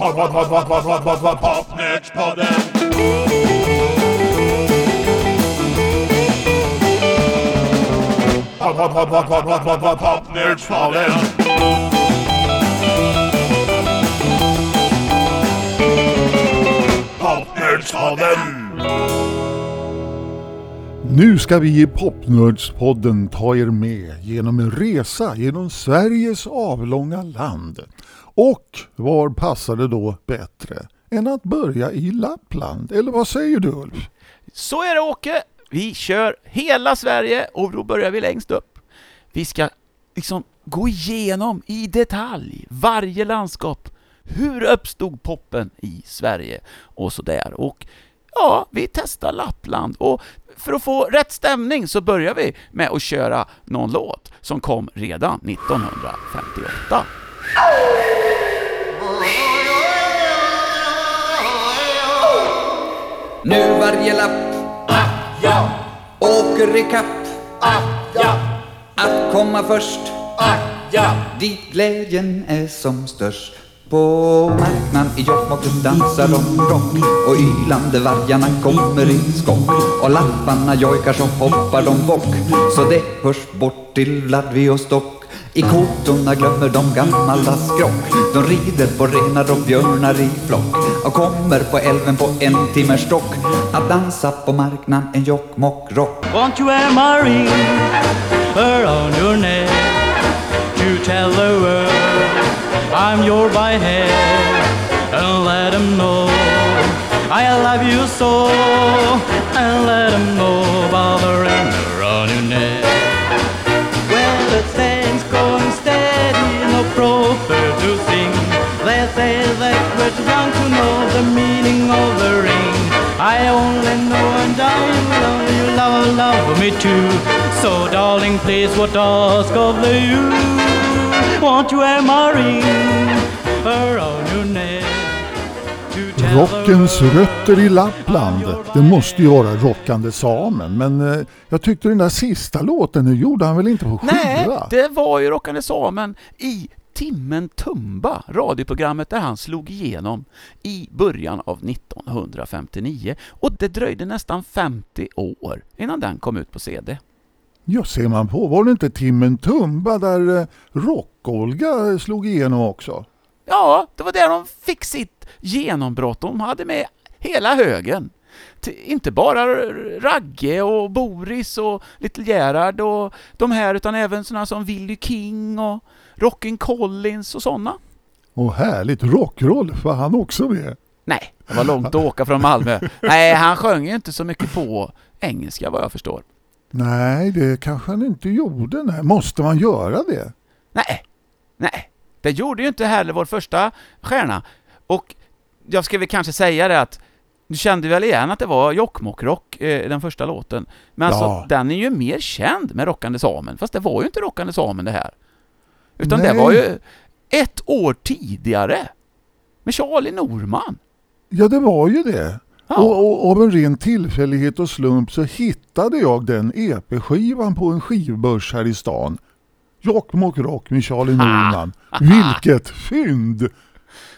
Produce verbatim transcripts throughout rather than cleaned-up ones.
Pop, pop, pop, pop, pop, pop, pop, pop, Pop-neds-podden. Pop, pop, pop, pop, pop, pop, pop, pop, Pop-neds-podden. Pop-neds-podden. Nu ska vi i Pop-neds-podden ta er med genom en resa genom Sveriges avlånga land. Och var passade då bättre än att börja i Lappland? Eller vad säger du, Ulf? Så är det, Åke. Vi kör hela Sverige och då börjar vi längst upp. Vi ska liksom gå igenom i detalj varje landskap. Hur uppstod poppen i Sverige och sådär. Och ja, vi testar Lappland. Och för att få rätt stämning så börjar vi med att köra någon låt som kom redan nittonhundrafemtioåtta. Nu varje lapp ah, ja. Åker i kapp ah, ja. Att komma först ah, ja. Dit glädjen är som störst. På marknaden i Jokkmokk dansar de rock. Och ylande vargarna kommer i skock. Och lapparna jojkar så hoppar de bock. Så det hörs bort till Vladivostok. I kortorna glömmer de gamla skrock. De rider på renar och björnar i flock. Och kommer på älven på en timmers stock. Att dansa på marknaden en Jokkmokk-rock. Won't you wear my ring around your neck to tell the world I'm your by head. And let them know I love you so. And let them know about the ring around your neck. Well, it's that proper to sing. They say that we're too young to know the meaning of the ring. I only know and I love you, love, love me too. So darling, please what ask of the you. Won't you wear my ring around your neck? Rockens rötter i Lappland. Det måste ju vara Rockande Samen. Men jag tyckte den där sista låten, nu gjorde han väl inte på skiva? Nej, det var ju Rockande Samen i Timmen Tumba, radioprogrammet där han slog igenom i början av nittonhundrafemtionio. Och det dröjde nästan femtio år innan den kom ut på C D. Ja, ser man på. Var det inte Timmen Tumba där Rock-Olga slog igenom också? Ja, det var där de fick sitt genombrott. De hade med hela högen. Inte bara Ragge och Boris och Little Gerard och de här, utan även sådana som Willie King och Rockin' Collins och sådana. Och härligt, Rock-Rolf var han också med. Nej, det var långt att åka från Malmö. Nej, han sjöng ju inte så mycket på engelska vad jag förstår. Nej, det kanske han inte gjorde. Nej. Måste man göra det? Nej, nej. Det gjorde ju inte heller vår första stjärna. Och jag ska väl kanske säga det att du kände väl igen att det var Jokkmokk-rock, eh, den första låten. Men alltså, ja. Den är ju mer känd med Rockande Samen. Fast det var ju inte Rockande Samen det här. Utan Nej. Det var ju ett år tidigare med Charlie Norman. Ja, det var ju det. Ja. Och, och av en ren tillfällighet och slump så hittade jag den E P-skivan på en skivbörs här i stan. Jokkmokk-rock med Charlie Norman. Vilket fynd!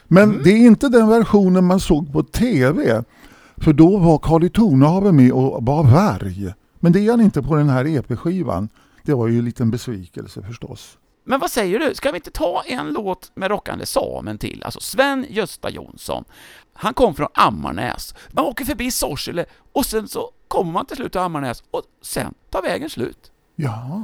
Men mm. det är inte den versionen man såg på tv. För då var Carly Tornhaven med och var varg. Men det är han inte på den här E P-skivan. Det var ju en liten besvikelse förstås. Men vad säger du? Ska vi inte ta en låt med Rockande Samen till? Alltså Sven-Gösta Jonsson. Han kom från Ammarnäs. Man åker förbi Sorsele och sen så kommer man till slut till Ammarnäs. Och sen tar vägen slut. Ja.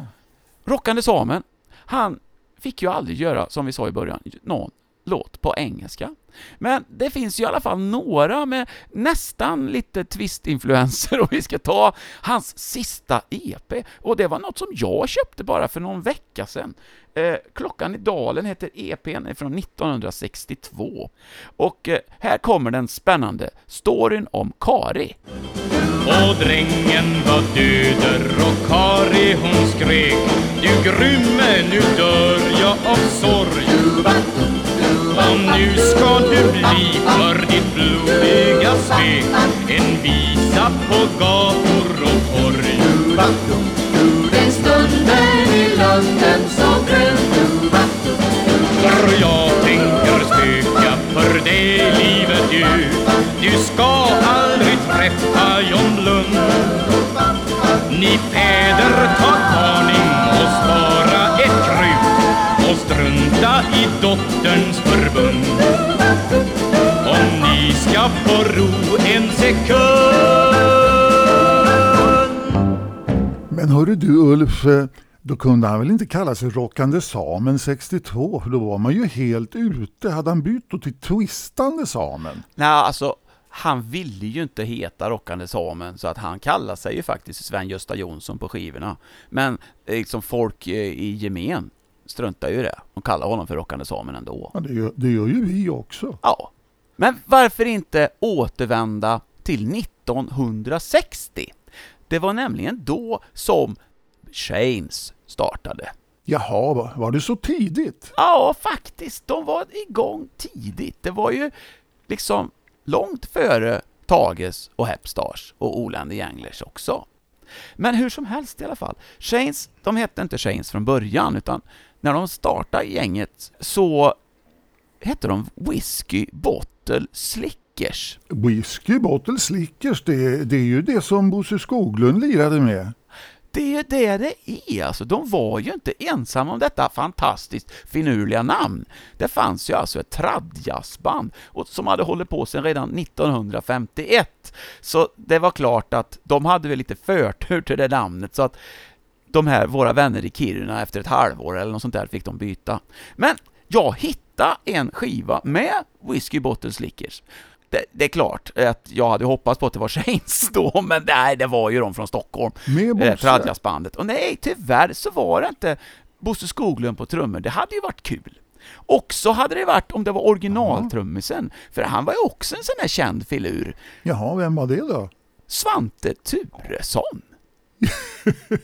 Rockande Samen, han fick ju aldrig göra, som vi sa i början, någon låt på engelska. Men det finns ju i alla fall några med nästan lite twist-influenser och vi ska ta hans sista E P. Och det var något som jag köpte bara för någon vecka sedan. Eh, Klockan i dalen heter E P:n från nittonhundrasextiotvå. Och eh, här kommer den spännande storyn om Kari. Och drängen var döder och Kari hon skrek: du grymme, nu dör jag av sorg. Och nu ska du bli för ditt blodiga svek en visa på gator och torg. Den stunden i London så bröd. För jag tänker spöka för dig se livet ut. Du ska aldrig träffa John Blund. Ni fäder, ta varning och spara ett krut och strunta i dotterns förbund. Om ni ska få ro en sekund. Men hörru du Ulf, då kunde han väl inte kalla sig Rockande Samen sextiotvå, för då var man ju helt ute. Hade han bytt då till Twistande Samen? Nej, alltså han ville ju inte heta Rockande Samen, så att han kallar sig ju faktiskt Sven-Gösta Jonsson på skivorna. Men liksom folk i gemen struntar ju det. De kallar honom för Rockande Samen ändå. Ja, det gör, det gör ju vi också. Ja, men varför inte återvända till nittonhundrasextio? Det var nämligen då som Shanes startade. Jaha, var det så tidigt? Ja, faktiskt. De var igång tidigt. Det var ju liksom långt före Tages och Hepstars och Olande Janglers också. Men hur som helst i alla fall. Shanes, de hette inte Shanes från början, utan när de startade gänget så hette de Whiskey Bottle Slickers. Whiskey Bottle Slickers, det, det är ju det som Bosse Skoglund lirade med. Det är ju det det är. Alltså, de var ju inte ensamma om detta fantastiskt finurliga namn. Det fanns ju alltså ett tradjazzband som hade hållit på sedan redan nittonhundrafemtioett. Så det var klart att de hade väl lite förtur till det namnet, så att de här, våra vänner i Kiruna, efter ett halvår eller något sånt där fick de byta. Men jag hittade en skiva med Whiskey Bottle Slickers. Det, det är klart att jag hade hoppats på att det var Shanes då, men nej, det var ju de från Stockholm, eh, tradjazzbandet. Och nej, tyvärr så var det inte Bosse Skoglund på trummor. Det hade ju varit kul. Och så hade det varit om det var originaltrummisen, för han var ju också en sån här känd filur. Jaha, vem var det då? Svanter Tureson.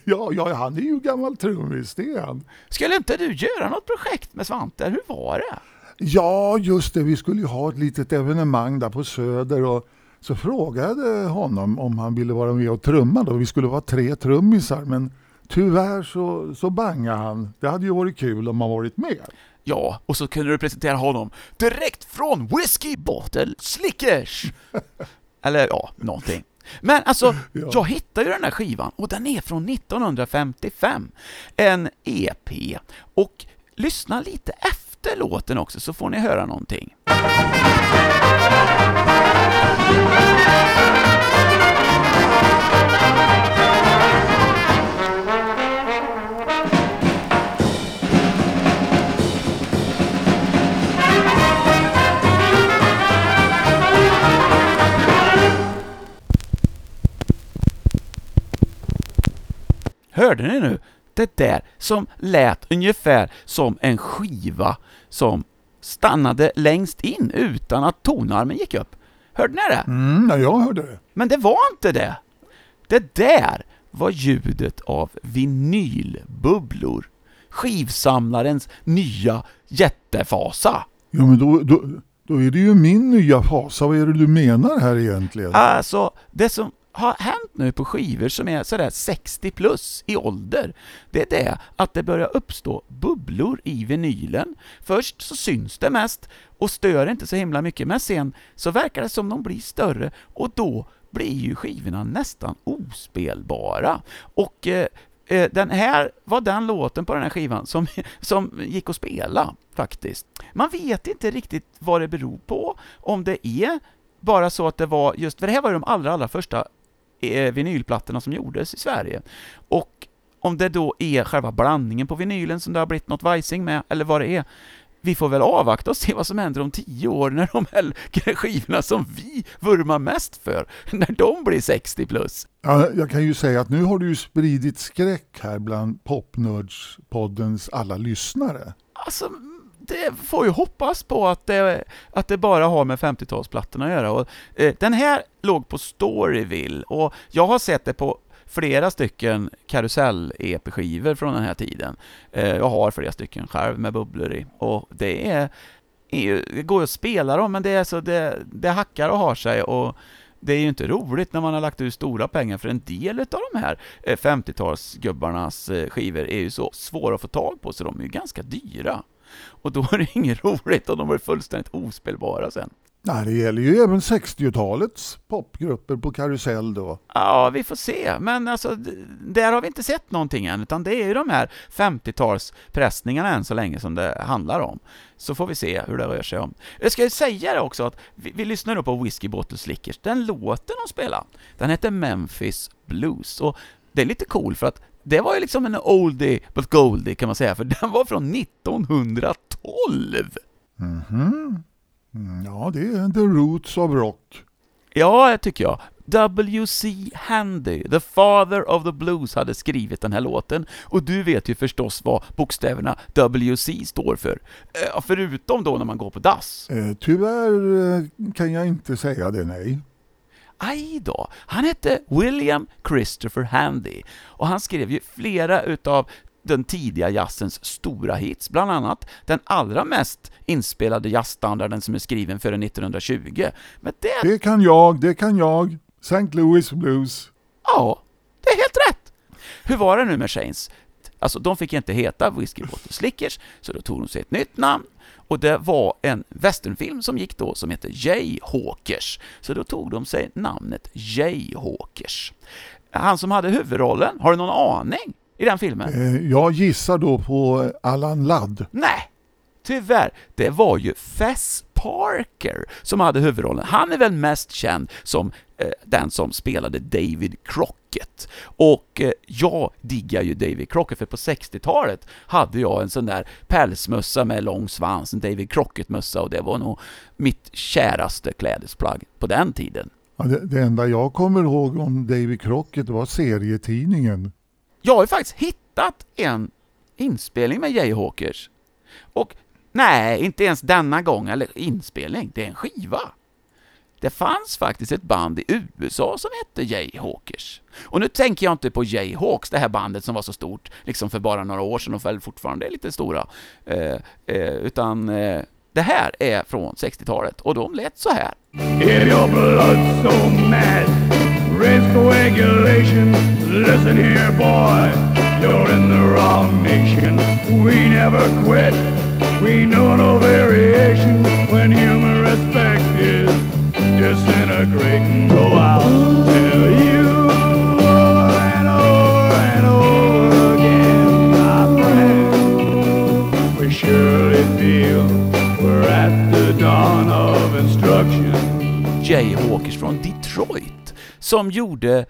ja, ja, han är ju gammal trummis, det är han. Skulle inte du göra något projekt med Svanter? Hur var det? Ja, just det. Vi skulle ju ha ett litet evenemang där på Söder, och så frågade honom om han ville vara med och trumma då. Vi skulle vara tre trummisar, men tyvärr så, så bangade han. Det hade ju varit kul om han varit med. Ja, och så kunde du presentera honom direkt från Whiskey Bottle Slickers. Eller ja, någonting. Men alltså, ja. Jag hittade ju den här skivan, och den är från nittonhundrafemtiofem. En E P. Och lyssna lite efter låten också, så får ni höra någonting. Hörde ni nu? Det där som lät ungefär som en skiva som stannade längst in utan att tonarmen gick upp. Hörde ni det? Mm, ja, jag hörde det. Men det var inte det. Det där var ljudet av vinylbubblor. Skivsamlarens nya jättefasa. Ja, men då, då, då är det ju min nya fasa. Vad är det du menar här egentligen? Alltså, det som har hänt nu på skivor som är sådär sextio plus i ålder, det är det att det börjar uppstå bubblor i vinylen. Först så syns det mest och stör inte så himla mycket, men sen så verkar det som de blir större, och då blir ju skivorna nästan ospelbara. Och eh, den här var den låten på den här skivan som, som gick att spela faktiskt. Man vet inte riktigt vad det beror på, om det är bara så att det var just, för det här var ju de allra, allra första vinylplattorna som gjordes i Sverige. Och om det då är själva blandningen på vinylen som det har blivit något vajsing med, eller vad det är, vi får väl avvakta och se vad som händer om tio år när de här skivorna som vi vurmar mest för, när de blir sextio plus. Ja, jag kan ju säga att nu har du ju spridit skräck här bland Pop-neds-poddens alla lyssnare. Alltså, det får ju hoppas på att det, att det bara har med femtiotalsplattorna att göra. Och, eh, den här låg på Storyville, och jag har sett det på flera stycken karusell-E P-skivor från den här tiden. Eh, jag har flera stycken själv med bubblor i, och det är, är det går ju att spela dem, men det, är så, det, det hackar och har sig, och det är ju inte roligt när man har lagt ut stora pengar, för en del av de här femtiotalsgubbarnas skivor är ju så svåra att få tag på, så de är ju ganska dyra. Och då är det inget roligt, och de var fullständigt ospelbara sen. Nej, det gäller ju även sextiotalets popgrupper på karusell då. Ja, vi får se. Men alltså, där har vi inte sett någonting än, utan det är ju de här femtiotalspressningarna än så länge som det handlar om. Så får vi se hur det rör sig om. Jag ska ju säga det också att vi, vi lyssnar då på Whiskey Bottle Slickers. Den låten de spelar, den heter Memphis Blues. Och det är lite cool för att det var ju liksom en oldie but goldie kan man säga. För den var från nittonhundratolv. Mhm. Ja, det är the roots of rock. Ja, det tycker jag. W C Handy, the father of the blues, hade skrivit den här låten. Och du vet ju förstås vad bokstäverna W C står för. Förutom då när man går på dass. Tyvärr kan jag inte säga det, nej. Aj då. Han hette William Christopher Handy. Och han skrev ju flera utav den tidiga jazzens stora hits, bland annat den allra mest inspelade jazzstandarden som är skriven före nittonhundratjugo. Men det... det kan jag, det kan jag. Saint Louis Blues. Ja, det är helt rätt. Hur var det nu med Shanes? Alltså, de fick inte heta Whiskey Bottle Slickers, så då tog de sig ett nytt namn. Och det var en westernfilm som gick då som heter Jayhawkers. Så då tog de sig namnet Jayhawkers. Han som hade huvudrollen, har du någon aning? I den filmen. Jag gissar då på Alan Ladd. Nej, tyvärr. Det var ju Fess Parker som hade huvudrollen. Han är väl mest känd som eh, den som spelade David Crockett. Och eh, jag diggar ju David Crockett, för på sextiotalet hade jag en sån där pälsmössa med lång svans, en David Crockett-mössa, och det var nog mitt käraste klädesplagg på den tiden. Ja, det, det enda jag kommer ihåg om David Crockett var serietidningen. Jag har ju faktiskt hittat en inspelning med Jayhawkers. Och nej, inte ens denna gång, eller inspelning, det är en skiva. Det fanns faktiskt ett band i U S A som hette Jayhawkers. Och nu tänker jag inte på Jayhawks, det här bandet som var så stort liksom för bara några år sedan och väl fortfarande är lite stora. Eh, eh, utan eh, det här är från sextiotalet och de lät så här. If your blood's so mad, race coagulation, listen here boy, you're in the wrong nation. We never quit, we know no variation when human respect is disintegrating. So I'll tell you over and over and over again, my friend, we surely feel we're at the dawn of instruction. Jayhawkers från Detroit, som gjorde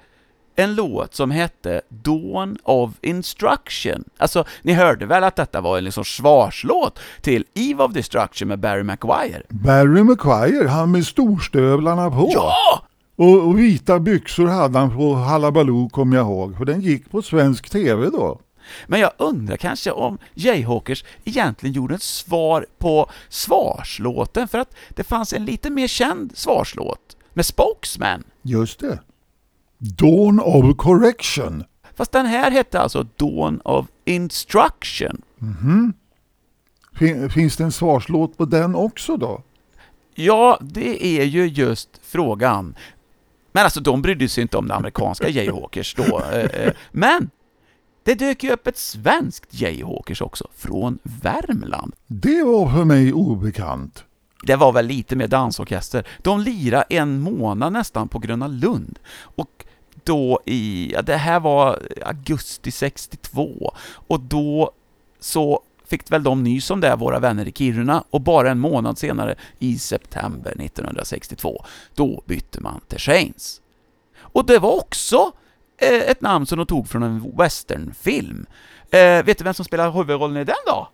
en låt som hette Dawn of Instruction. Alltså, ni hörde väl att detta var en liksom svarslåt till Eve of Destruction med Barry Maguire. Barry Maguire, han med storstövlarna på. Ja! Och, och vita byxor hade han på Hallabaloo, kom jag ihåg. För den gick på svensk tv då. Men jag undrar kanske om Jayhawkers egentligen gjorde ett svar på svarslåten. För att det fanns en lite mer känd svarslåt med Spokesman. Just det. Dawn of Correction. Fast den här hette alltså Dawn of Instruction. Mm-hmm. Fin- finns det en svarslåt på den också då? Ja, det är ju just frågan. Men alltså, de brydde sig inte om det amerikanska Jayhawkers då. Men det dök ju upp ett svenskt Jayhawkers också, från Värmland. Det var för mig obekant. Det var väl lite mer dansorkester. De lirade en månad nästan på Gröna Lund. Och då i... Ja, det här var augusti sextiotvå. Och då så fick väl de nys om det, våra vänner i Kiruna. Och bara en månad senare, i september nittonhundrasextiotvå, då bytte man till Shanes. Och det var också eh, ett namn som de tog från en westernfilm. Eh, vet du vem som spelar huvudrollen i den då?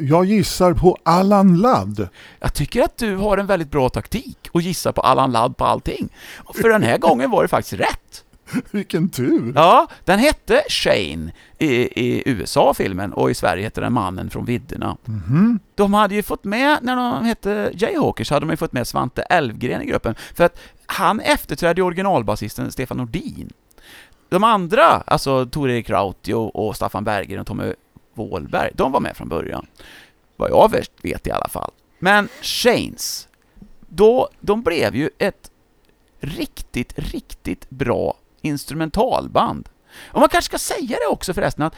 Jag gissar på Alan Ladd. Jag tycker att du har en väldigt bra taktik och gissar på Alan Ladd på allting. Och för den här gången var det faktiskt rätt. Vilken tur. Ja, den hette Shane i, i U S A-filmen, och i Sverige hette den Mannen från vidderna. Mm-hmm. De hade ju fått med, när de hette Jayhawkers hade de ju fått med Svante Elfgren i gruppen, för att han efterträdde originalbasisten Stefan Nordin. De andra, alltså Tore Skogman och Staffan Berggren och Tommy Wåhlberg, de var med från början. Vad jag vet i alla fall. Men Shanes, då, de blev ju ett riktigt, riktigt bra instrumentalband. Och man kanske ska säga det också förresten, att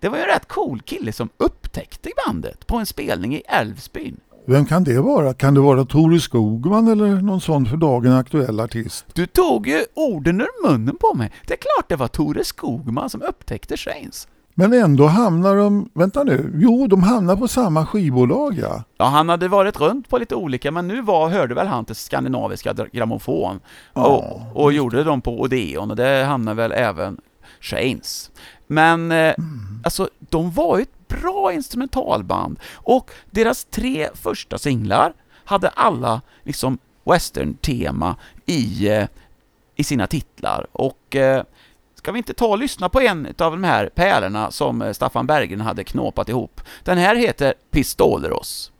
det var ju en rätt cool kille som upptäckte bandet på en spelning i Älvsbyn. Vem kan det vara? Kan det vara Tore Skogman eller någon sån för dagen aktuell artist? Du tog ju orden ur munnen på mig. Det är klart det var Tore Skogman som upptäckte Shanes. Men ändå hamnar de... Vänta nu. Jo, de hamnar på samma skivbolag, ja. Ja, han hade varit runt på lite olika, men nu var, hörde väl han till Skandinaviska Grammofon. Ja. Och, och gjorde dem på Odeon, och det hamnar väl även Shanes. Men eh, mm. alltså, de var ju ett bra instrumentalband. Och deras tre första singlar hade alla liksom western-tema i, eh, i sina titlar. Och... Eh, Ska vi inte ta och lyssna på en av de här pärlorna som Staffan Berggren hade knåpat ihop? Den här heter Pistoleros.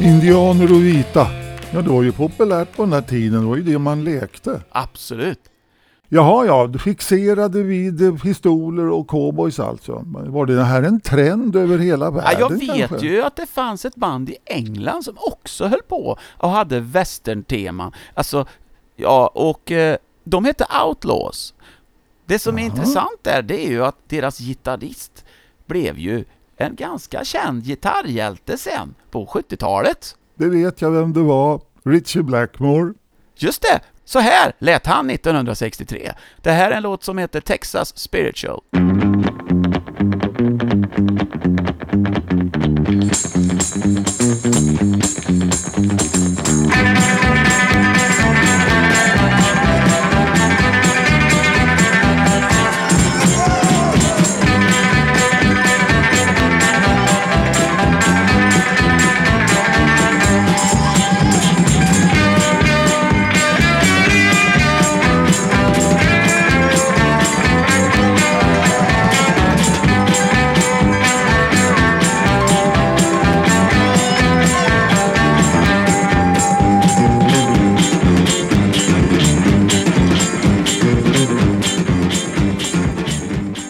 Indianer och vita. Ja, det var ju populärt på den här tiden. Det var ju det man lekte. Absolut. Jaha, ja. Fixerade vid pistoler och cowboys alltså. Var det här en trend över hela världen? Ja, jag vet kanske? Ju att det fanns ett band i England som också höll på och hade western-tema. Alltså, ja, och eh, de hette Outlaws. Det som Aha. är intressant där, det är ju att deras gitarrist blev ju en ganska känd gitarrhjälte sen på sjuttiotalet. Det vet jag vem det var. Ritchie Blackmore. Just det. Så här lät han nittonhundrasextiotre. Det här är en låt som heter Texas Spiritual.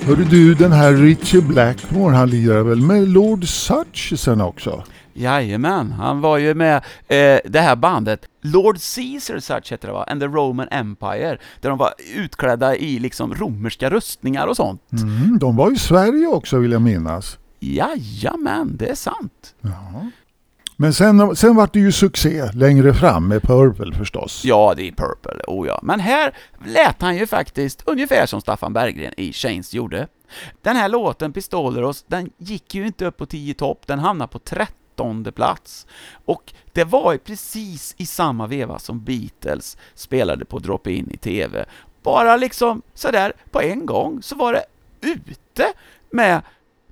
Hörde du, den här Ritchie Blackmore, han lirar väl med Lord Suchesen också? Jajamän, han var ju med eh, det här bandet Lord Caesar Such heter det va? And the Roman Empire, där de var utklädda i liksom romerska rustningar och sånt. Mm, de var i Sverige också vill jag minnas. Jajamän, det är sant. Ja. Men sen, sen var det ju succé längre fram med Purple förstås. Ja, det är Purple, oh ja. Men här lät han ju faktiskt ungefär som Staffan Berggren i Shanes gjorde. Den här låten, Pistoleros, den gick ju inte upp på tio topp. Den hamnade på trettonde plats. Och det var ju precis i samma veva som Beatles spelade på Drop-in i tv. Bara liksom sådär på en gång så var det ute med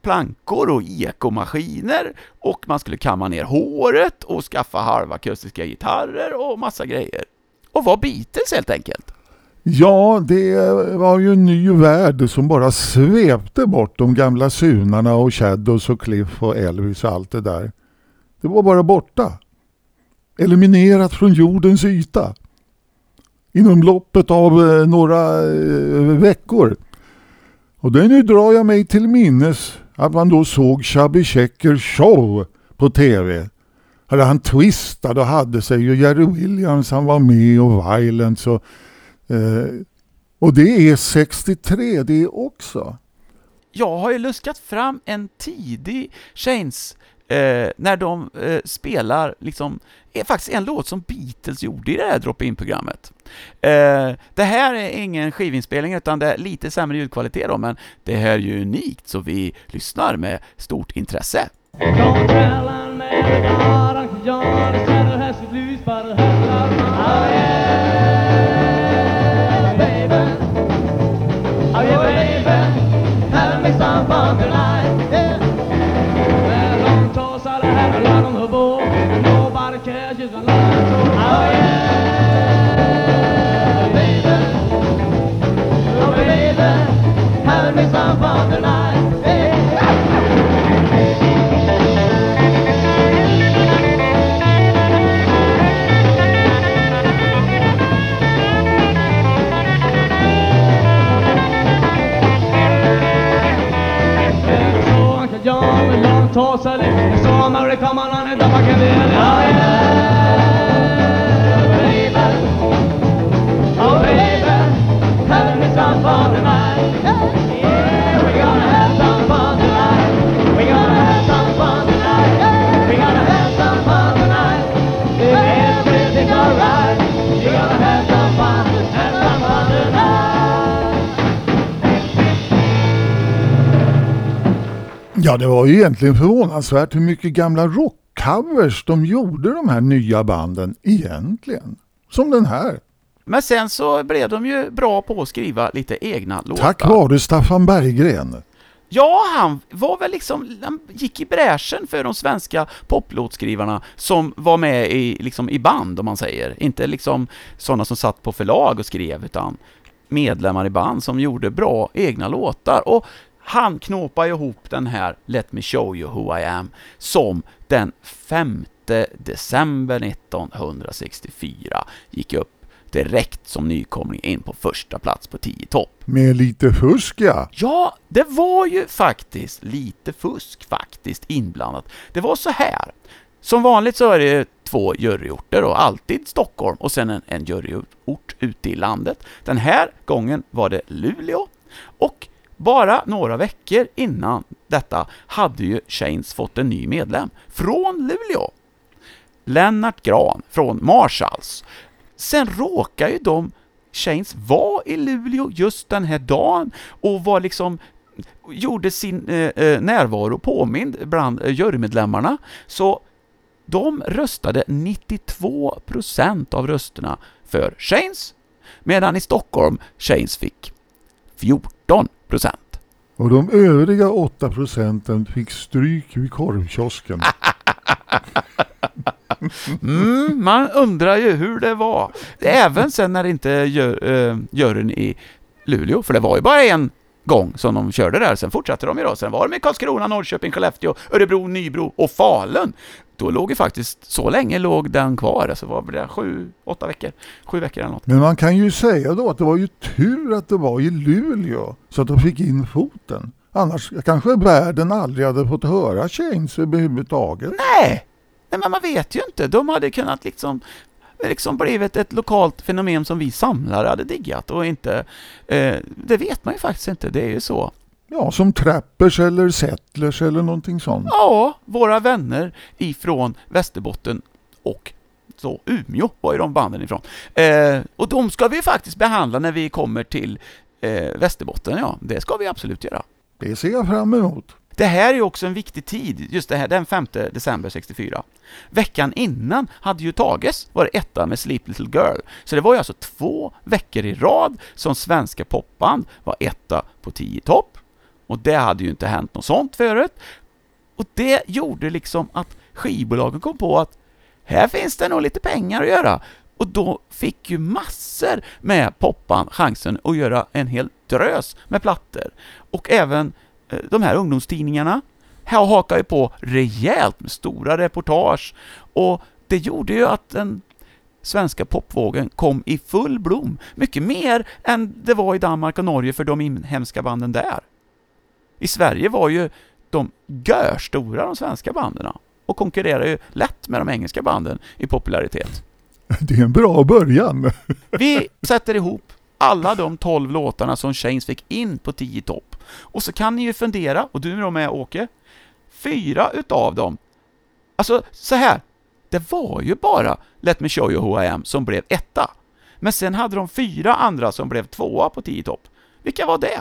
plankor och ekomaskiner och man skulle kamma ner håret och skaffa halvakustiska gitarrer och massa grejer. Och var Beatles helt enkelt. Ja, det var ju en ny värld som bara svepte bort de gamla sunarna och Shadows och Cliff och Elvis och allt det där. Det var bara borta. Eliminerat från jordens yta. Inom loppet av några veckor. Och det nu drar jag mig till minnes att man då såg Chubby Checkers show på tv. Hade han twistade och hade sig och Jerry Williams han var med och Violence. Och, eh, och det är sextiotre det också. Jag har ju luskat fram en tidig Shanes eh, när de eh, spelar liksom, är faktiskt en låt som Beatles gjorde i det här drop-in-programmet. Eh, det här är ingen skivinspelning utan det är lite sämre ljudkvalitet då, men det här är ju unikt så vi lyssnar med stort intresse. Nobody cares, you're the light. Oh yeah, baby. me some of the night. Come on on it up, I can be an hour. Oh, baby, oh, baby, having me some fun tonight. Yeah. Yeah, we're gonna have some fun tonight. We're gonna have some fun tonight. Yeah. We're gonna have some fun tonight. Yeah, everything's alright. You're gonna have some fun, have some fun tonight. Ja, det var ju egentligen förvånansvärt hur mycket gamla rockcovers de gjorde, de här nya banden, egentligen. Som den här. Men sen så blev de ju bra på att skriva lite egna låtar. Tack vare Staffan Berggren. Ja, han var väl liksom, han gick i bräschen för de svenska poplåtskrivarna som var med i, liksom, i band, om man säger. Inte liksom sådana som satt på förlag och skrev, utan medlemmar i band som gjorde bra egna låtar. Och han knåpar ihop den här Let Me Show You Who I Am som den femte december nittonhundrasextiofyra gick upp direkt som nykomling in på första plats på tio topp. Med lite fusk, ja. Ja, det var ju faktiskt lite fusk faktiskt inblandat. Det var så här. Som vanligt så är det två juryorter och alltid Stockholm och sen en, en juryort ute i landet. Den här gången var det Luleå och bara några veckor innan detta hade ju Shanes fått en ny medlem från Luleå. Lennart Gran från Marshalls. Sen råkar ju de Shanes var i Luleå just den här dagen och var liksom gjorde sin eh, närvaro påmind bland jurymedlemmarna. Så de röstade nittiotvå procent av rösterna för Shanes, medan i Stockholm Shanes fick fjorton procent. Och de övriga åtta procenten fick stryk vid korvkiosken. Mm, man undrar ju hur det var. Även sen när inte gör, äh, juryn i Luleå, för det var ju bara en gång som de körde där. Sen fortsatte de ju då. Sen var de i Karlskrona, Norrköping, Skellefteå, Örebro, Nybro och Falun. Då låg ju faktiskt, så länge låg den kvar. Alltså var det sju, åtta veckor. Sju veckor eller något. Men man kan ju säga då att det var ju tur att det var i Luleå så att de fick in foten. Annars kanske världen aldrig hade fått höra Shanes överhuvudtaget. Nej! Nej, men man vet ju inte. De hade kunnat liksom, liksom blivit ett lokalt fenomen som vi samlare hade diggat och inte, eh, det vet man ju faktiskt inte. Det är ju så. Ja, som trappers eller settlers eller någonting sånt. Ja, våra vänner ifrån Västerbotten och så Umeå var ju de banden ifrån. Eh, och de ska vi faktiskt behandla när vi kommer till eh, Västerbotten. Ja, det ska vi absolut göra. Det ser jag fram emot. Det här är också en viktig tid, just det här, den femte december sextiofyra. Veckan innan hade ju Tages varit etta med Sleep Little Girl. Så det var ju alltså två veckor i rad som svenska popband var etta på tio topp. Och det hade ju inte hänt något sånt förut. Och det gjorde liksom att skivbolagen kom på att här finns det nog lite pengar att göra. Och då fick ju massor med popband chansen att göra en hel drös med plattor. Och även de här ungdomstidningarna här hakar ju på rejält med stora reportage och det gjorde ju att den svenska popvågen kom i full blom. Mycket mer än det var i Danmark och Norge för de inhemska banden där. I Sverige var ju de görstora de svenska banderna och konkurrerade ju lätt med de engelska banden i popularitet. Det är en bra början. Vi sätter ihop alla de tolv låtarna som Shanes fick in på tio topp. Och så kan ni ju fundera, och du är med Åke, fyra utav dem. Alltså så här, det var ju bara Let Me Show You Who I Am som blev etta. Men sen hade de fyra andra som blev tvåa på tio topp. Vilka var det?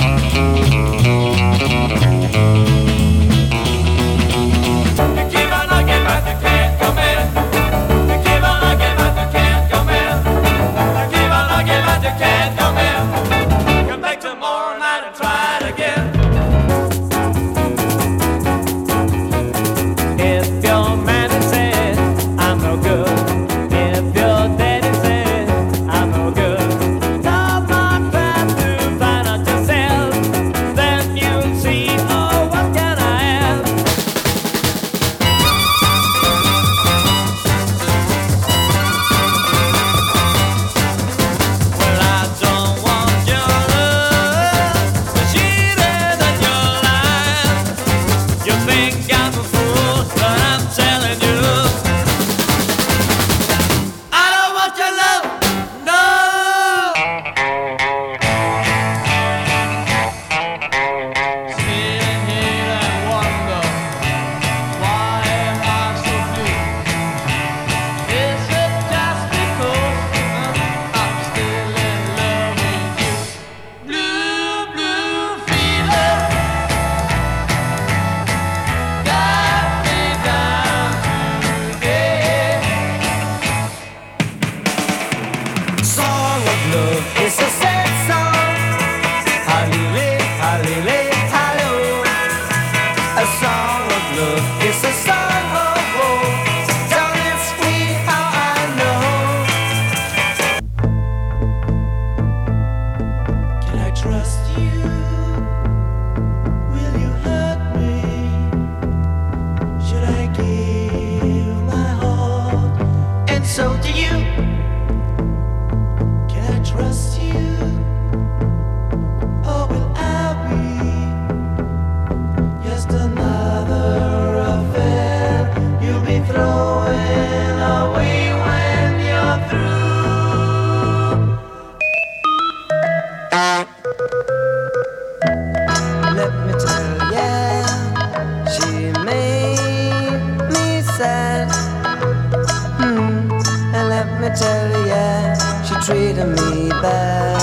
tell you, yeah, she treated me bad.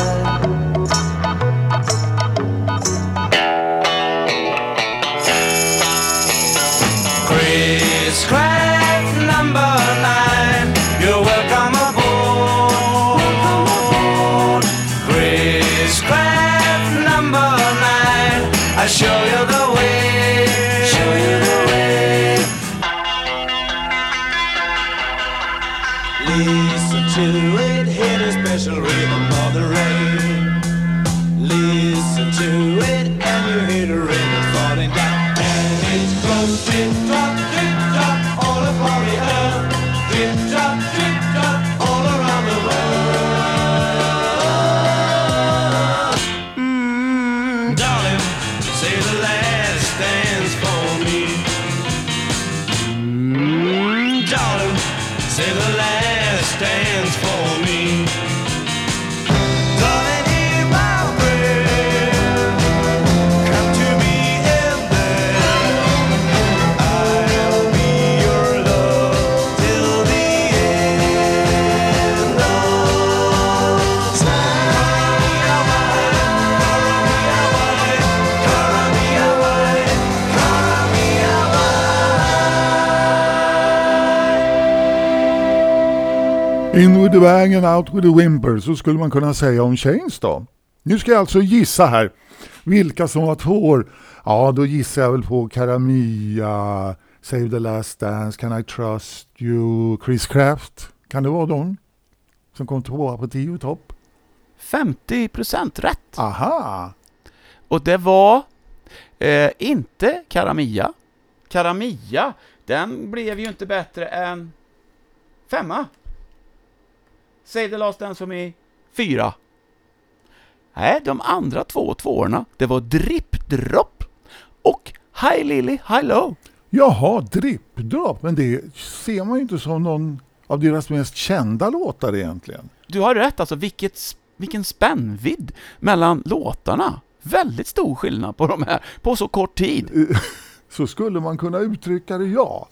In with the bang and out with the whimper, så skulle man kunna säga om Shanes då. Nu ska jag alltså gissa här. Vilka som var två. Ja, då gissar jag väl på Karamia, Save the Last Dance, Can I Trust You, Chris Craft. Kan det vara de som kom tvåa på tio topp? femtio procent rätt. Aha! Och det var eh, inte Karamia. Karamia, den blev ju inte bättre än femma. Save the Last Dance for Me, fyra. Nej, de andra två tvåorna, det var Drip Drop och Hi Lily, Hi Low. Jaha, Drip Drop, men det ser man ju inte som någon av deras mest kända låtar egentligen. Du har rätt, alltså vilket, vilken spännvidd mellan låtarna. Väldigt stor skillnad på de här, på så kort tid. Så skulle man kunna uttrycka det, ja.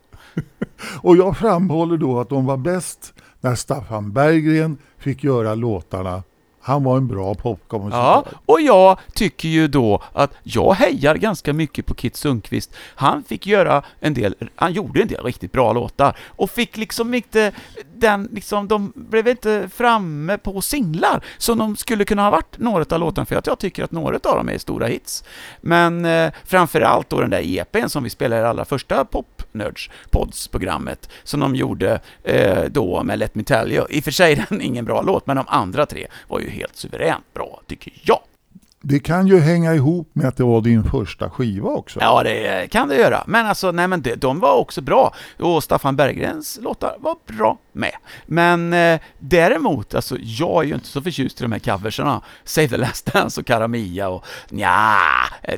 Och jag framhåller då att de var bäst när Staffan Berggren fick göra låtarna. Han var en bra popkommunikatör. Ja, och jag tycker ju då att jag hejar ganska mycket på Kit Sundqvist. Han fick göra en del, han gjorde en del riktigt bra låtar och fick liksom inte den, liksom de blev inte framme på singlar som de skulle kunna ha varit några av låtarna, för att jag tycker att några av dem är stora hits. Men eh, framförallt då den där E P:n som vi spelade i allra första Pop-neds-podden-programmet som de gjorde eh, då med Let Me Tell You. I och för sig den är ingen bra låt, men de andra tre var ju helt suveränt bra, tycker jag. Det kan ju hänga ihop med att det var din första skiva också. Ja, det kan det göra. Men alltså, nej men det, de var också bra. Och Staffan Berggrens låtar var bra med. Men eh, däremot, alltså, jag är ju inte så förtjust i de här coverserna. Save the Last Dance och Karamia och nja,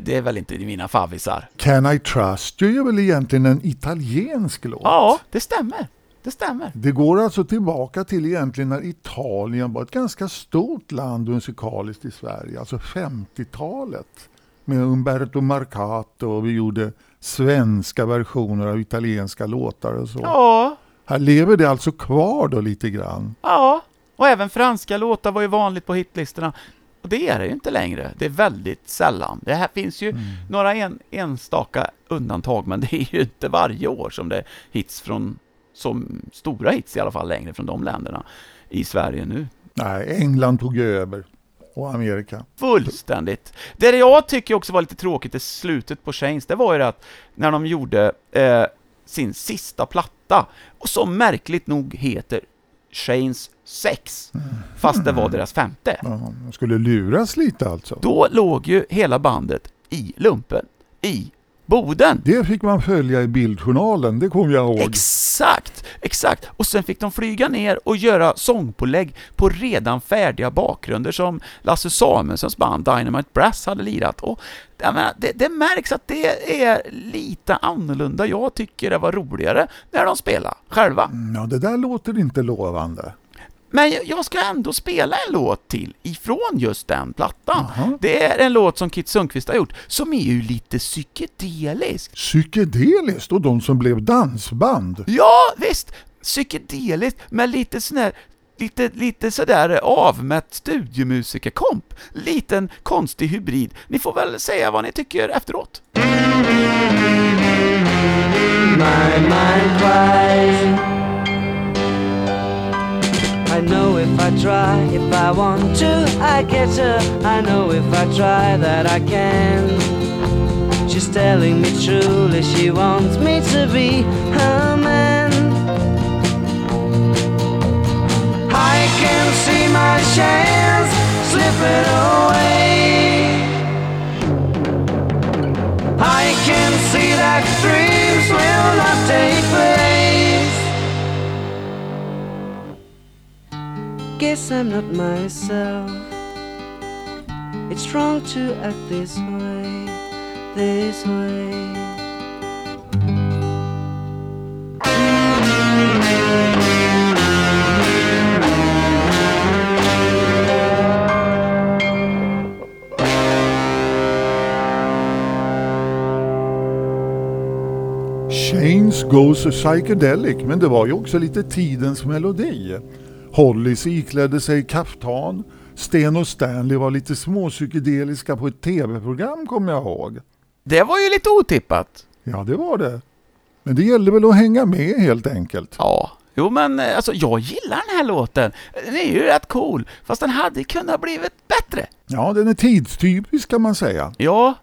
det är väl inte mina favvisar. Can I Trust You är väl egentligen en italiensk låt? Ja, det stämmer. Det stämmer. Det går alltså tillbaka till egentligen när Italien var ett ganska stort land musikaliskt i Sverige. Alltså femtiotalet med Umberto Marcato, och vi gjorde svenska versioner av italienska låtar och så. Ja. Här lever det alltså kvar då lite grann. Ja, och även franska låtar var ju vanligt på hitlistorna. Och det är det ju inte längre. Det är väldigt sällan. Det här finns ju mm. några en, enstaka undantag, men det är ju inte varje år som det hits från... som stora hits i alla fall längre från de länderna i Sverige nu. Nej, England tog över och Amerika. Fullständigt. Det jag tycker också var lite tråkigt i slutet på Shanes, det var ju att när de gjorde eh, sin sista platta, och som märkligt nog heter Shanes sex, mm. fast det var deras femte. Ja, de skulle luras lite alltså. Då låg ju hela bandet i lumpen, i Boden. Det fick man följa i bildjournalen, det kom jag ihåg. Exakt, exakt. Och sen fick de flyga ner och göra sångpålägg på redan färdiga bakgrunder som Lasse Samensens band Dynamite Brass hade lirat. Och menar, det, det märks att det är lite annorlunda. Jag tycker det var roligare när de spelar själva. Ja, det där låter inte lovande. Men jag ska ändå spela en låt till ifrån just den plattan. Aha. Det är en låt som Kit Sundqvist har gjort som är ju lite psykedelisk. Psykedeliskt, och de som blev dansband. Ja, visst. Psykedeliskt med lite sån här Lite, lite sådär avmätt studiomusikerkomp. Liten konstig hybrid. Ni får väl säga vad ni tycker efteråt. My mind flies. I know if I try, if I want to, I get her. I know if I try that I can. She's telling me truly she wants me to be her man. I can see my chance slipping away. I can see that dreams will not take place. Guess I'm not myself. It's wrong to act this way, this way. Shanes goes psychedelic, men det var ju också lite tidens melodi. Hollies iklädde sig kaftan, Sten och Stanley var lite småpsykedeliska på ett tv-program, kommer jag ihåg. Det var ju lite otippat. Ja, det var det. Men det gällde väl att hänga med helt enkelt. Ja, jo men alltså, jag gillar den här låten. Den är ju rätt cool, fast den hade kunnat blivit bättre. Ja, den är tidstypisk kan man säga. Ja.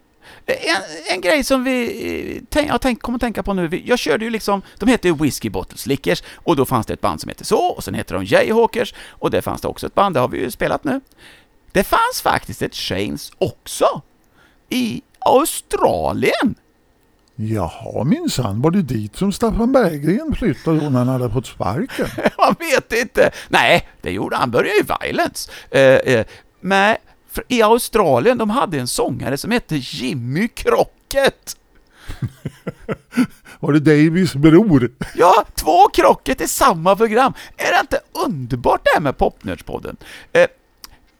En, en grej som vi tänk, jag tänk, kommer tänka på nu, jag körde ju liksom, de heter ju Whiskey Bottle Slickers, och då fanns det ett band som heter så, och sen heter de Jayhawkers, och det fanns det också ett band, det har vi ju spelat nu. Det fanns faktiskt ett Shanes också i Australien. Jaha, minsann, var det dit som Staffan Berggren flyttade när han hade fått sparken? Jag vet inte, nej, det gjorde han, började i Violence. Eh, eh, men i Australien, de hade en sångare som hette Jimmy Crockett. Var det Davies bror? Ja, två Crockett i samma program. Är det inte underbart det här med Pop-neds-podden? Eh,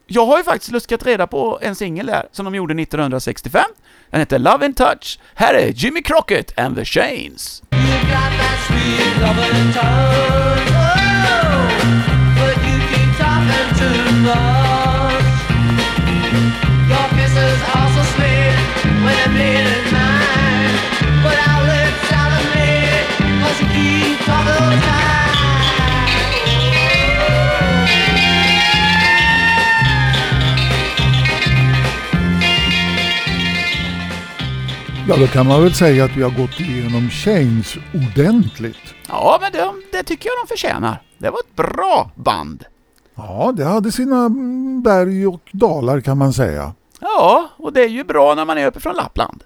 jag har ju faktiskt luskat reda på en singel där som de gjorde nittonhundrasextiofem. Den heter Love and Touch. Här är Jimmy Crockett and the Shanes. Ja, då kan man väl säga att vi har gått igenom Shanes ordentligt. Ja, men det, det tycker jag de förtjänar. Det var ett bra band. Ja, det hade sina berg och dalar kan man säga. Ja, och det är ju bra när man är uppe från Lappland.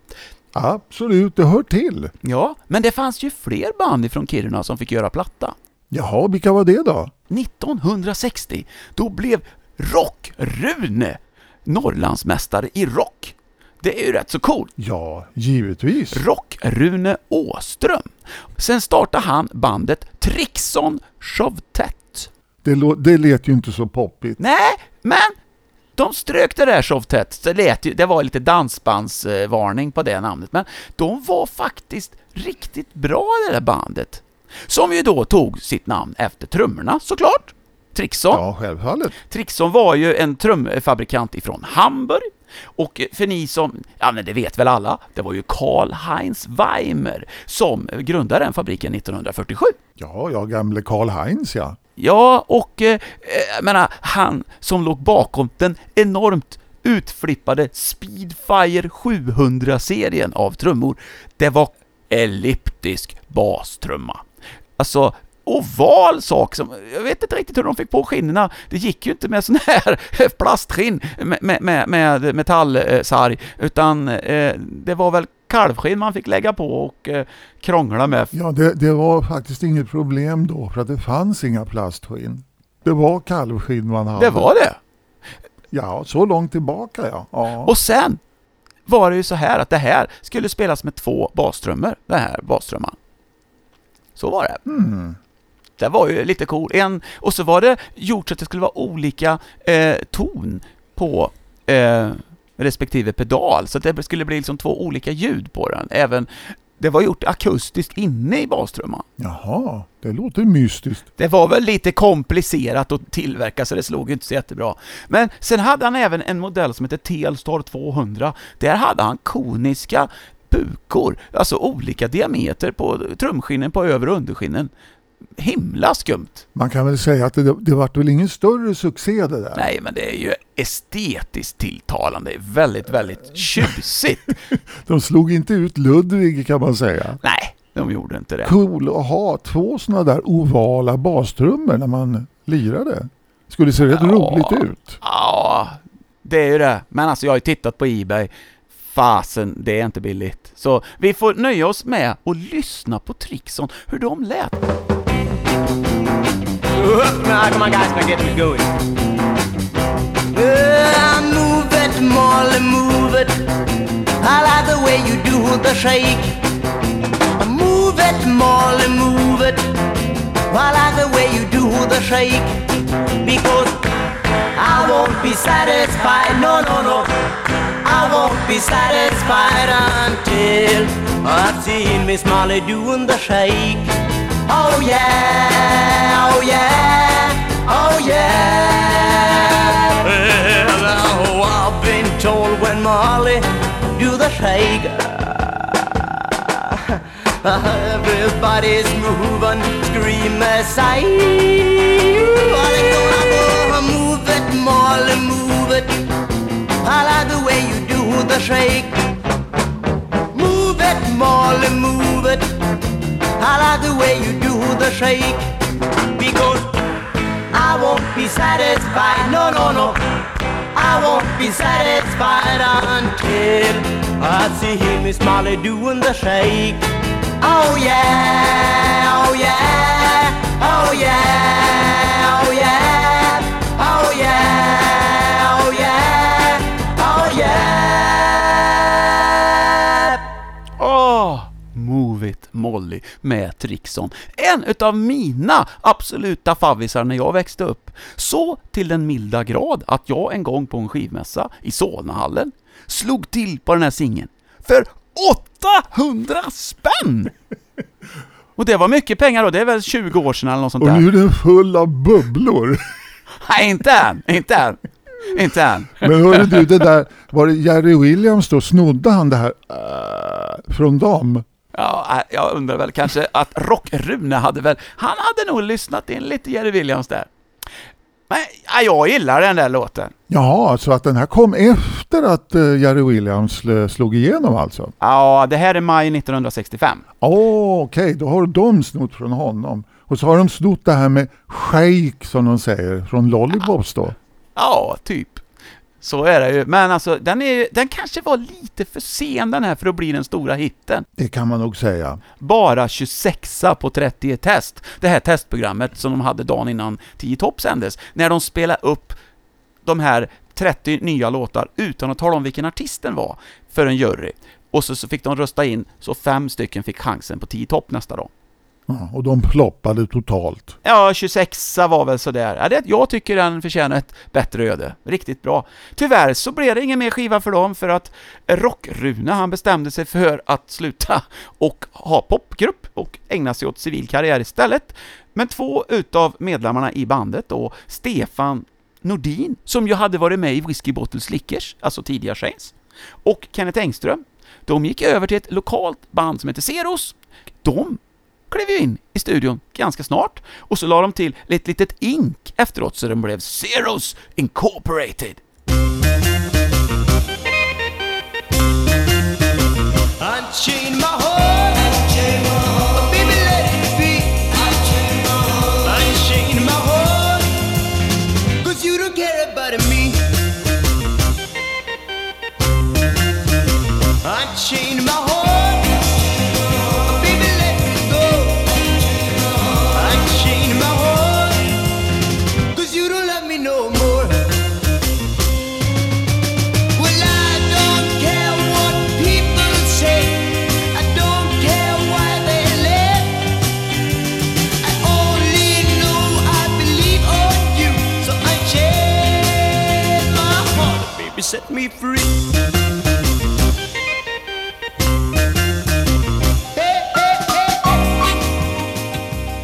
Absolut, det hör till. Ja, men det fanns ju fler band ifrån Kiruna som fick göra platta. Jaha, vilka var det då? nittonhundrasextio, då blev Rock-Rune Norrlandsmästare i rock. Det är ju rätt så coolt. Ja, givetvis. Rock-Rune Åström. Sen startade han bandet Trixon Showtett. Det, lo- det lät ju inte så poppigt. Nej, men de strök det där Showtett. Det, lät ju, det var lite dansbandsvarning på det namnet. Men de var faktiskt riktigt bra det där bandet. Som ju då tog sitt namn efter trummorna, såklart. Trixon. Ja, självfallet. Trixon var ju en trumfabrikant ifrån Hamburg. Och för ni som, ja men det vet väl alla, det var ju Karl-Heinz Weimer som grundade den fabriken nittonhundrafyrtiosju. Ja, ja, gamle Karl-Heinz, ja. Ja, och eh, jag menar, han som låg bakom den enormt utflippade Speedfire sjuhundra-serien av trummor. Det var elliptisk bastrumma. Alltså oval sak som, jag vet inte riktigt hur de fick på skinnorna. Det gick ju inte med sån här plastskinn med, med, med metallsarg, utan eh, det var väl kalvskinn man fick lägga på och eh, krångla med. Ja, det, det var faktiskt inget problem då, för att det fanns inga plastskinn. Det var kalvskinn man hade. Det var det? Ja, så långt tillbaka, ja. ja. Och sen var det ju så här att det här skulle spelas med två basströmmar, den här basströmman. Så var det. Mm. Det var ju lite cool. En, och så var det gjort så att det skulle vara olika eh, ton på eh, respektive pedal. Så att det skulle bli liksom två olika ljud på den. Även Det var gjort akustiskt inne i bastrumman. Jaha, det låter mystiskt. Det var väl lite komplicerat att tillverka så det slog inte så jättebra. Men sen hade han även en modell som heter Telstar tvåhundra. Där hade han koniska bukor, alltså olika diameter på trumskinnen, på över- och underskinnen. Himla skumt. Man kan väl säga att det, det var väl ingen större succé det där. Nej, men det är ju estetiskt tilltalande. Väldigt, väldigt tjusigt. De slog inte ut Ludvig kan man säga. Nej, de gjorde inte det. Cool att ha två såna där ovala bastrummor när man lirade. Skulle se rätt ja, roligt ut. Ja, det är ju det. Men alltså jag har ju tittat på eBay. Fasen, det är inte billigt. Så vi får nöja oss med och lyssna på Trixon, hur de lät. Now come on guys, now get me going. Well, move it, Molly, move it. I like the way you do the shake. Move it, Molly, move it. I like the way you do the shake. Because I won't be satisfied, no, no, no. I won't be satisfied until I've seen Miss Molly doing the shake. Oh yeah, oh yeah, oh yeah. Well, oh, I've been told when Molly do the shake, everybody's moving, screaming, say, Molly, gonna go, move it, Molly, move it. I like the way you do the shake. Move it, Molly, move it. I like the way you do the shake. Because I won't be satisfied, no, no, no. I won't be satisfied until I see him, Miss Molly, doing the shake. Oh yeah, oh yeah, oh yeah, oh yeah, oh yeah, oh yeah, oh yeah. Oh! Move it, Molly med Trixon. En utav mina absoluta favvisar när jag växte upp. Så till den milda grad att jag en gång på en skivmässa i Solnahallen slog till på den här singeln för åttahundra spänn! Och det var mycket pengar då, det är väl tjugo år sedan eller något sånt där. Och nu är den full av bubblor. Nej, inte än, inte än. Inte än. Men hörde du det där, var det Jerry Williams då, snodde han det här uh, från dem? Ja, jag undrar väl kanske att Rock-Rune hade väl, han hade nog lyssnat in lite Jerry Williams där. Men ja, jag gillar den där låten. Ja, så att den här kom efter att Jerry Williams slog igenom alltså? Ja, det här är maj nittonhundrasextiofem. Åh, oh, okej, okay. Då har de snott från honom. Och så har de snott det här med shake som de säger, från Lollipops då. Ja, typ. Så är det ju. Men alltså, den, är, den kanske var lite för sen den här för att bli den stora hitten. Det kan man nog säga. Bara tjugosexa på trettio test. Det här testprogrammet som de hade dagen innan tio topp sändes. När de spelade upp de här trettio nya låtar utan att tala om vilken artisten var för en jury. Och så, så fick de rösta in, så fem stycken fick chansen på tio topp nästa dag. Och de ploppade totalt. Ja, tjugosex var väl sådär. Ja, jag tycker den förtjänar ett bättre öde. Riktigt bra. Tyvärr så blev det ingen mer skiva för dem för att Rock-Rune, han bestämde sig för att sluta och ha popgrupp och ägna sig åt civil karriär istället. Men två utav medlemmarna i bandet då, Stefan Nordin, som ju hade varit med i Whiskey Bottle Slickers, alltså tidiga Shanes, och Kenneth Engström, de gick över till ett lokalt band som heter Seros. De klev in i studion ganska snart och så la de till ett litet ink efteråt så den blev Zeros Incorporated. Set me free.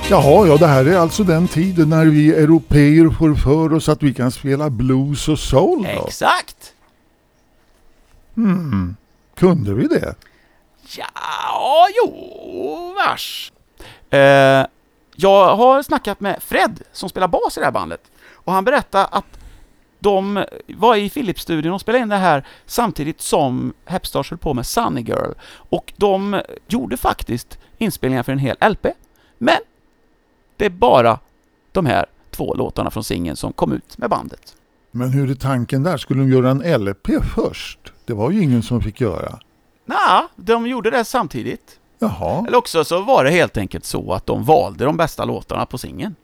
Jaha, ja, det här är alltså den tiden när vi europeer får för oss att vi kan spela blues och soul då. Exakt! Hmm, kunde vi det? Ja, jo, vars. Eh, jag har snackat med Fred som spelar bas i det här bandet. Och han berättade att de var i Philips-studion och spelade in det här samtidigt som Hepstars höll på med Sunny Girl. Och de gjorde faktiskt inspelningar för en hel L P. Men det är bara de här två låtarna från singeln som kom ut med bandet. Men hur är tanken där? Skulle de göra en L P först? Det var ju ingen som fick göra. Nej, de gjorde det samtidigt. Jaha. Eller också så var det helt enkelt så att de valde de bästa låtarna på singeln.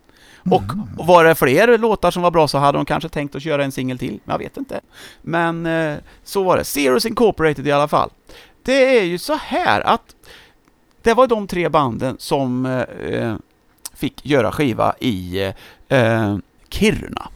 Och, mm. och var det fler låtar som var bra så hade de kanske tänkt att köra en singel till. Men jag vet inte. Men eh, så var det. Zeros Incorporated i alla fall. Det är ju så här att det var de tre banden som eh, fick göra skiva i eh, Kiruna.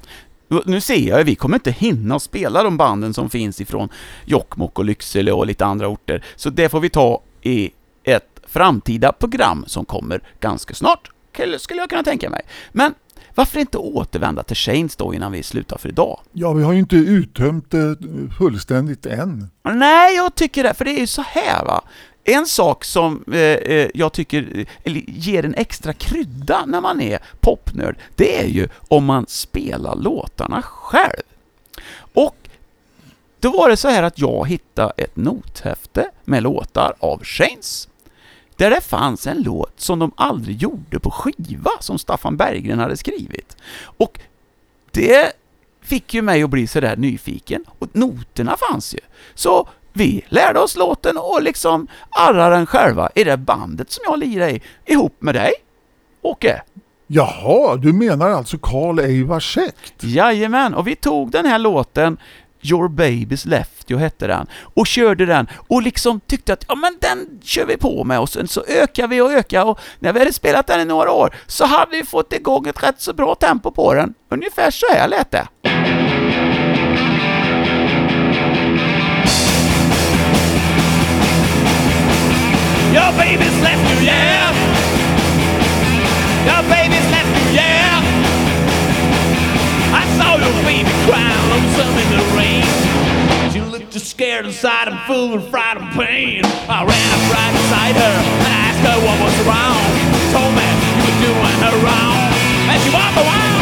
Nu ser jag att vi kommer inte hinna spela de banden som finns ifrån Jokkmokk och Lycksele och lite andra orter. Så det får vi ta i ett framtida program som kommer ganska snart, skulle jag kunna tänka mig. Men varför inte återvända till Shanes då innan vi slutar för idag? Ja, vi har ju inte uttömt det fullständigt än. Nej, jag tycker det. För det är ju så här va. En sak som eh, jag tycker eller, ger en extra krydda när man är popnörd, det är ju om man spelar låtarna själv. Och då var det så här att jag hittade ett nothäfte med låtar av Shanes. Där det fanns en låt som de aldrig gjorde på skiva som Staffan Berggren hade skrivit. Och det fick ju mig att bli så där nyfiken. Och noterna fanns ju. Så vi lärde oss låten och liksom arrade den själva i det bandet som jag lirar i ihop med dig, Åke. Jaha, du menar alltså Carl Eivars sekt? Jajamän, och vi tog den här låten Your Baby's Left, jag hette den. Och körde den och liksom tyckte att ja men den kör vi på med. Och sen så ökar vi och ökar. Och när vi hade spelat den i några år så hade vi fått igång ett rätt så bra tempo på den. Ungefär så här lät det. Your baby's left you, yeah. Your baby's left you, yeah. I saw your baby crying on some in the rain. She looked just scared inside and full of fright and pain. I ran up right beside her and I asked her what was wrong. She told me you were doing her wrong. And she walked around.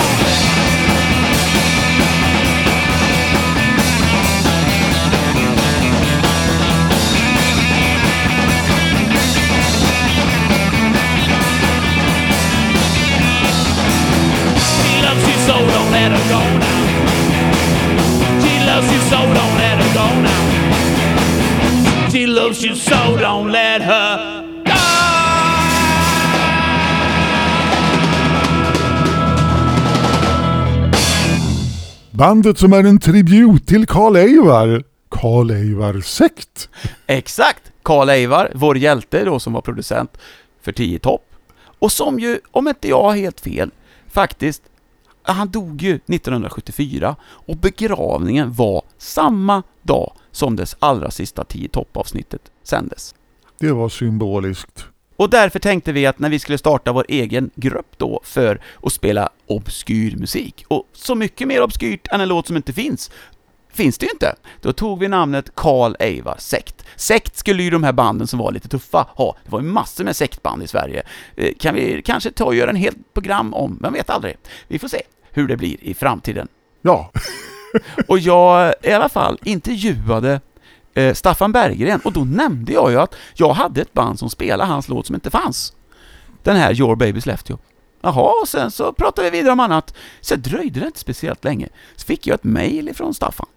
So don't let her go now. She loves you, so don't let her go now. She loves you, so don't let her. Bandet som är en tribut till Carl Eivar. Carl Eivar-sekt. Exakt, Carl Eivar, vår hjälte då som var producent för tio topp. Och som ju, om inte jag har helt fel, faktiskt han dog ju nittonhundrasjuttiofyra och begravningen var samma dag som dess allra sista tio toppavsnittet sändes. Det var symboliskt. Och därför tänkte vi att när vi skulle starta vår egen grupp då för att spela obskyr musik. Och så mycket mer obskyrt än en låt som inte finns, finns det ju inte. Då tog vi namnet Carl Eivar Sekt. Sekt skulle ju de här banden som var lite tuffa ha. Det var ju massor med sektband i Sverige. Kan vi kanske ta och göra en helt program om? Man vet aldrig. Vi får se hur det blir i framtiden. Ja. Och jag i alla fall intervjuade eh, Staffan Berggren. Och då nämnde jag ju att jag hade ett band som spelade hans låt som inte fanns. Den här Your Baby's Left You. Jaha, och sen så pratade vi vidare om annat. Så dröjde det inte speciellt länge. Så fick jag ett mejl från Staffan.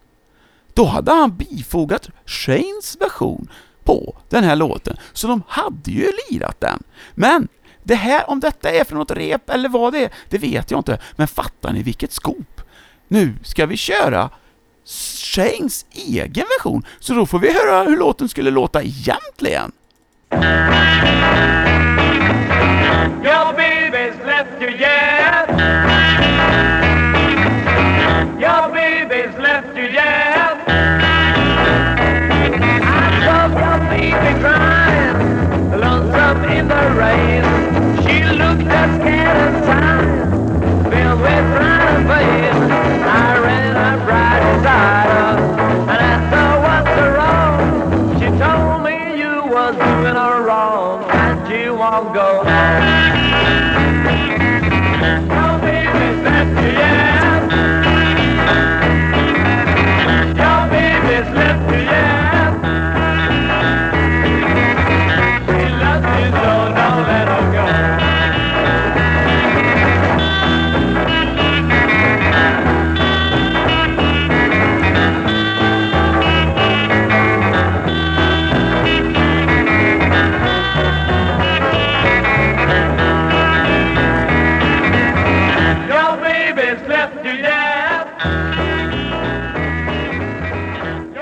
Då hade han bifogat Shanes version på den här låten. Så de hade ju lirat den. Men det här, om detta är från något rep eller vad det är, det vet jag inte. Men fattar ni vilket skop? Nu ska vi köra Shanes egen version. Så då får vi höra hur låten skulle låta egentligen. Your baby's left you, yeah. Your baby's left you, yeah. Crying, lonesome in the rain. She looked at me. doing or wrong, that you won't go. No, baby, that's the end.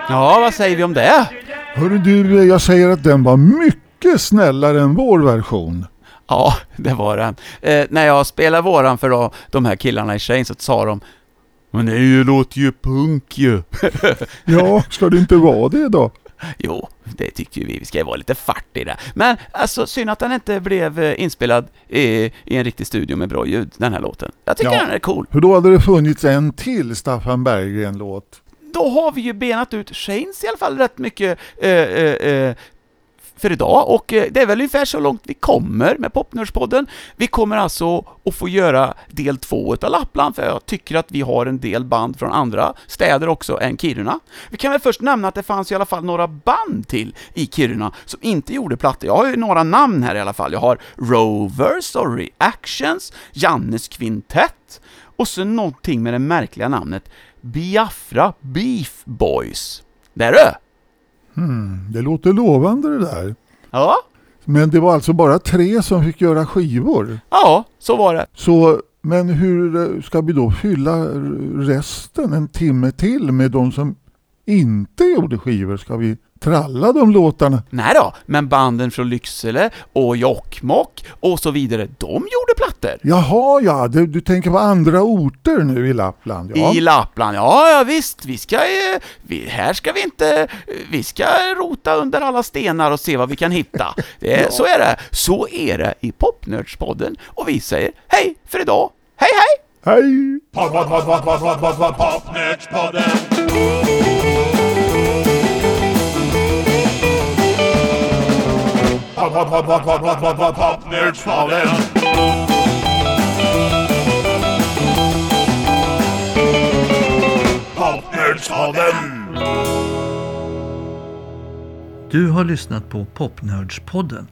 Ja, vad säger vi om det? Hörru du, jag säger att den var mycket snällare än vår version. Ja, det var den. Eh, när jag spelade våran för då, de här killarna i Shanes så sa de men det låter ju punk ju. Ja, ska det inte vara det då? Jo, det tycker vi. Vi ska vara lite fart i det. Men alltså, synd att den inte blev inspelad i, i en riktig studio med bra ljud, den här låten. Jag tycker ja. Den är cool. Hur då hade det funnits en till Staffan Berggren-låt? Då har vi ju benat ut Shanes i alla fall rätt mycket eh, eh, för idag. Och eh, det är väl ungefär så långt vi kommer med Pop-neds-podden. Vi kommer alltså att få göra del två av Lappland. För jag tycker att vi har en del band från andra städer också än Kiruna. Vi kan väl först nämna att det fanns i alla fall några band till i Kiruna som inte gjorde plattor. Jag har ju några namn här i alla fall. Jag har Rovers och Reactions, Jannes Kvintett och så någonting med det märkliga namnet Biafra Beef Boys. Där du? Hmm, det låter lovande det där. Ja. Men det var alltså bara tre som fick göra skivor. Ja, så var det. Så, men hur ska vi då fylla resten en timme till med de som inte gjorde skivor? Ska vi tralla de låtarna? Nej då, men banden från Lycksele och Jokkmokk och så vidare, de gjorde plattor. Jaha, ja, du, du tänker på andra orter nu i Lappland. Ja. I Lappland, ja, ja visst. Vi ska, vi, här ska vi inte, vi ska rota under alla stenar och se vad vi kan hitta. Det, ja. Så är det, så är det i Pop-neds-podden. Och vi säger hej för idag. Hej, hej! Hej! Pop-neds-podden! Pop, pop, pop, pop, pop, pop, pop, pop, Pop-neds-podden. Pop-neds-podden. Du har lyssnat på Pop-neds-podden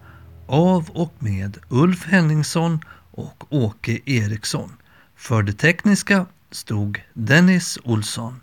av och med Ulf Henningsson och Åke Eriksson. För det tekniska stod Dennis Olsson.